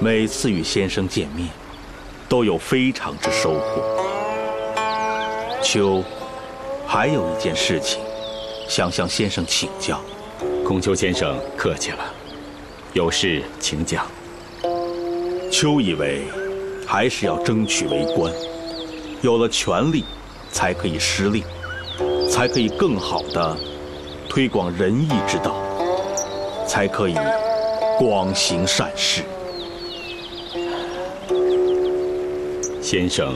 每次与先生见面，都有非常之收获。秋，还有一件事情，想向先生请教。孔丘先生客气了，有事请讲。秋以为，还是要争取为官，有了权力，才可以施令，才可以更好的推广仁义之道，才可以广行善事。先生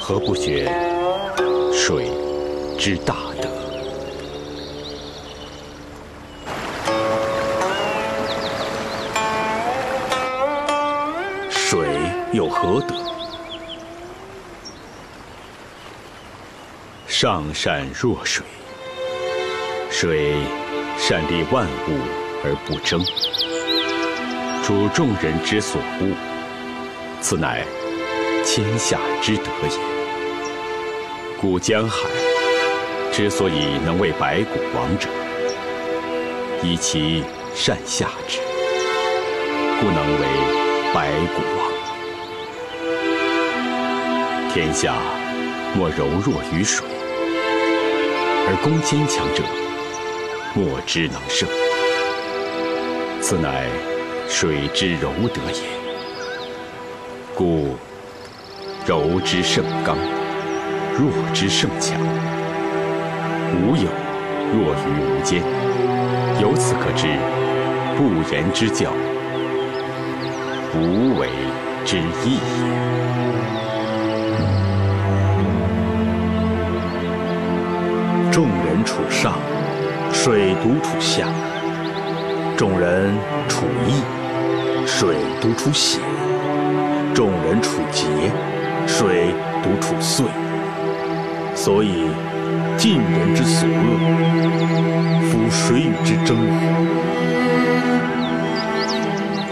何不学水之大德？水有何德？上善若水。 水善利万物而不争，主众人之所恶，此乃天下之德也。故江海之所以能为百谷王者，以其善下之，故能为百谷王。天下莫柔弱于水，而攻坚强者， 莫之能胜，此乃水之柔德也。故柔之胜刚，弱之胜强，无有弱于无间。由此可知，不言之教，无为之义也。众人处上， 水独处下，众人处义，水独处血；众人处节，水独处岁。所以，尽人之所恶，夫水与之争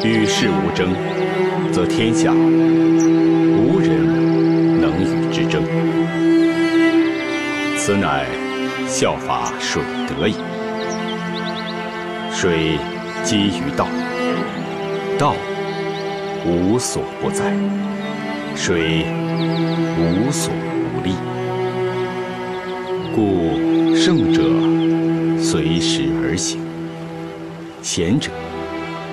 也。与世无争，则天下无人能与之争。此乃 效法水德也。水基于道，道无所不在，水无所不利。故圣者随时而行，贤者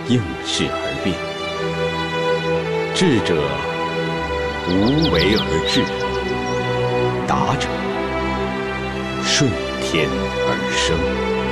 应事而变，智者无为而治，达者 顺天而生。